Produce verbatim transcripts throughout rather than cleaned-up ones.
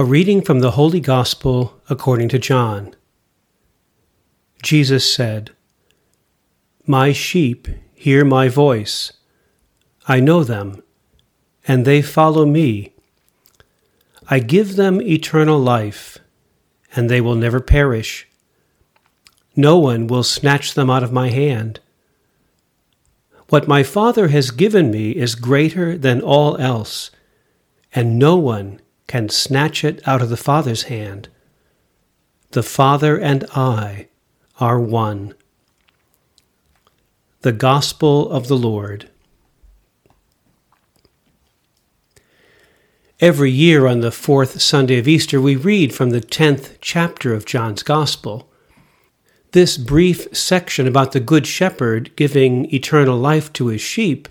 A reading from the Holy Gospel according to John. Jesus said, "My sheep hear my voice. I know them, and they follow me. I give them eternal life, and they will never perish. No one will snatch them out of my hand. What my Father has given me is greater than all else, and no one can snatch it out of the Father's hand. The Father and I are one." The Gospel of the Lord. Every year on the fourth Sunday of Easter, we read from the tenth chapter of John's Gospel. This brief section about the Good Shepherd giving eternal life to his sheep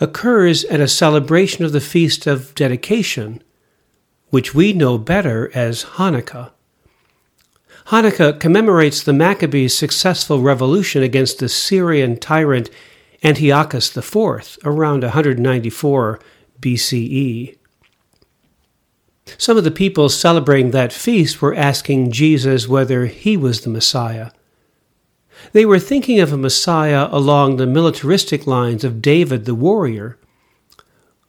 occurs at a celebration of the Feast of Dedication, which we know better as Hanukkah. Hanukkah commemorates the Maccabees' successful revolution against the Syrian tyrant Antiochus the fourth around one ninety-four B C E. Some of the people celebrating that feast were asking Jesus whether he was the Messiah. They were thinking of a Messiah along the militaristic lines of David the warrior,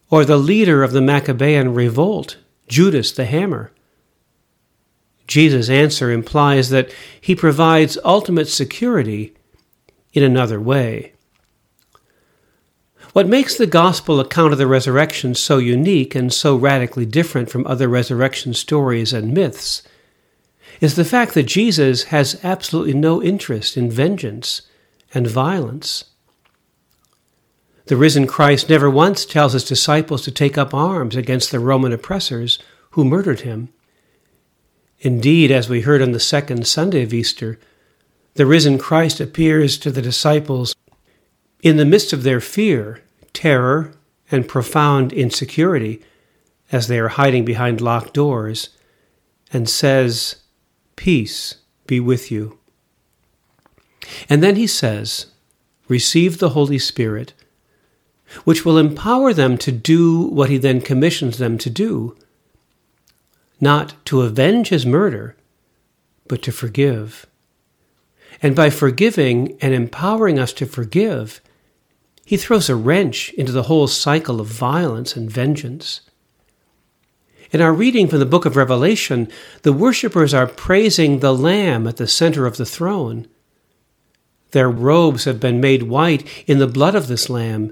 or the leader of the Maccabean revolt, Judas the hammer. Jesus' answer implies that he provides ultimate security in another way. What makes the gospel account of the resurrection so unique and so radically different from other resurrection stories and myths is the fact that Jesus has absolutely no interest in vengeance and violence. The risen Christ never once tells his disciples to take up arms against the Roman oppressors who murdered him. Indeed, as we heard on the second Sunday of Easter, the risen Christ appears to the disciples in the midst of their fear, terror, and profound insecurity as they are hiding behind locked doors, and says, "Peace be with you." And then he says, "Receive the Holy Spirit," which will empower them to do what he then commissions them to do, not to avenge his murder, but to forgive. And by forgiving and empowering us to forgive, he throws a wrench into the whole cycle of violence and vengeance. In our reading from the book of Revelation, the worshipers are praising the Lamb at the center of the throne. Their robes have been made white in the blood of this Lamb,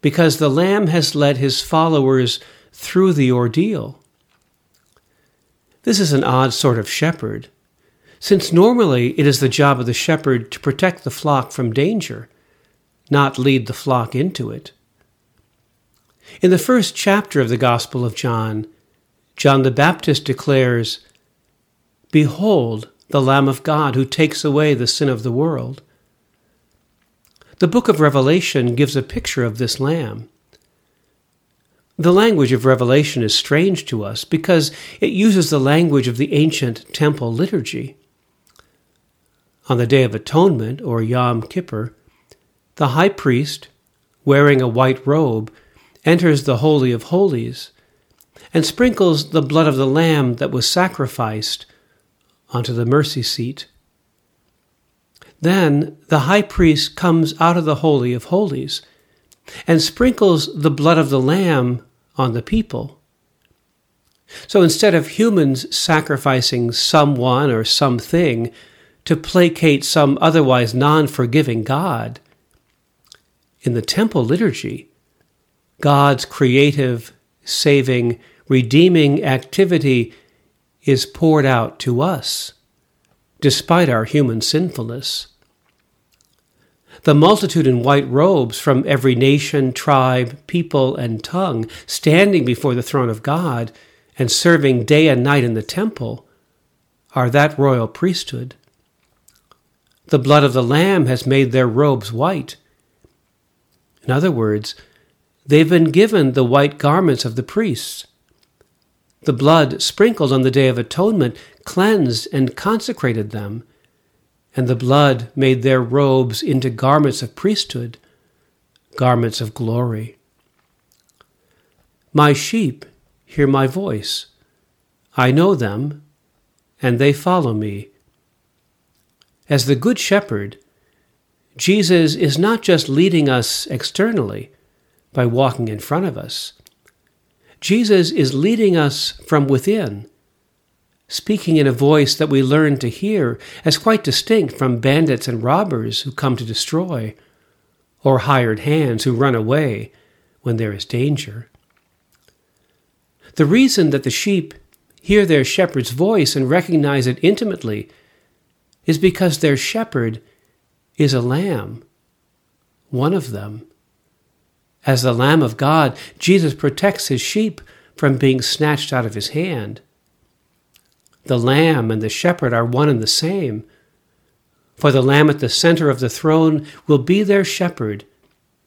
because the Lamb has led his followers through the ordeal. This is an odd sort of shepherd, since normally it is the job of the shepherd to protect the flock from danger, not lead the flock into it. In the first chapter of the Gospel of John, John the Baptist declares, "Behold the Lamb of God who takes away the sin of the world." The book of Revelation gives a picture of this Lamb. The language of Revelation is strange to us because it uses the language of the ancient temple liturgy. On the Day of Atonement, or Yom Kippur, the high priest, wearing a white robe, enters the Holy of Holies and sprinkles the blood of the Lamb that was sacrificed onto the mercy seat. Then the high priest comes out of the Holy of Holies and sprinkles the blood of the Lamb on the people. So instead of humans sacrificing someone or something to placate some otherwise non-forgiving God, in the temple liturgy, God's creative, saving, redeeming activity is poured out to us, despite our human sinfulness. The multitude in white robes from every nation, tribe, people, and tongue, standing before the throne of God and serving day and night in the temple, are that royal priesthood. The blood of the Lamb has made their robes white. In other words, they've been given the white garments of the priests. The blood sprinkled on the Day of Atonement cleansed and consecrated them, and the blood made their robes into garments of priesthood, garments of glory. "My sheep hear my voice. I know them, and they follow me. As the Good Shepherd, Jesus is not just leading us externally by walking in front of us. Jesus is leading us from within, speaking in a voice that we learn to hear as quite distinct from bandits and robbers who come to destroy, or hired hands who run away when there is danger. The reason that the sheep hear their shepherd's voice and recognize it intimately is because their shepherd is a lamb, one of them. As the Lamb of God, Jesus protects his sheep from being snatched out of his hand. The lamb and the shepherd are one and the same, for the Lamb at the center of the throne will be their shepherd,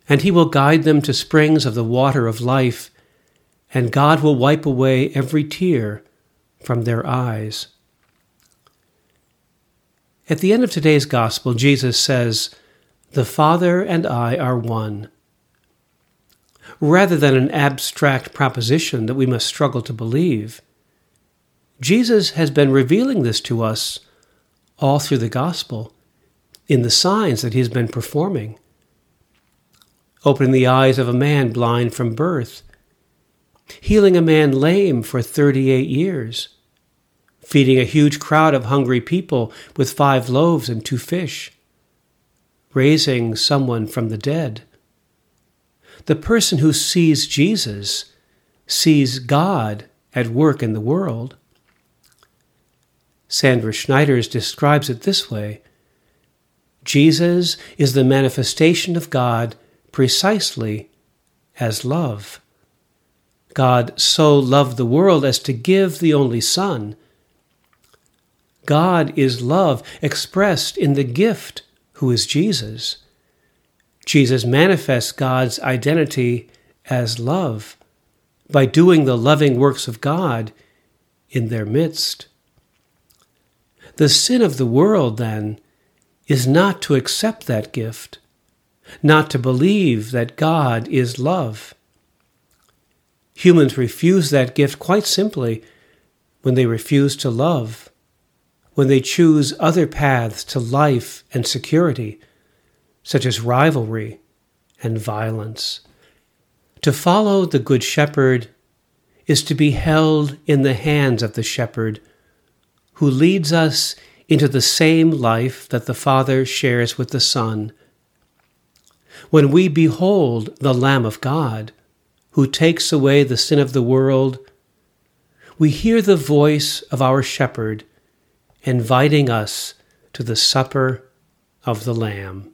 and he will guide them to springs of the water of life, and God will wipe away every tear from their eyes. At the end of today's Gospel, Jesus says, "The Father and I are one," rather than an abstract proposition that we must struggle to believe. Jesus has been revealing this to us all through the Gospel, in the signs that he has been performing. Opening the eyes of a man blind from birth, healing a man lame for thirty-eight years, feeding a huge crowd of hungry people with five loaves and two fish, raising someone from the dead. The person who sees Jesus sees God at work in the world. Sandra Schneiders describes it this way: Jesus is the manifestation of God precisely as love. God so loved the world as to give the only Son. God is love expressed in the gift who is Jesus. Jesus manifests God's identity as love by doing the loving works of God in their midst. The sin of the world, then, is not to accept that gift, not to believe that God is love. Humans refuse that gift quite simply when they refuse to love, when they choose other paths to life and security, such as rivalry and violence. To follow the Good Shepherd is to be held in the hands of the shepherd who leads us into the same life that the Father shares with the Son. When we behold the Lamb of God, who takes away the sin of the world, we hear the voice of our shepherd inviting us to the supper of the Lamb.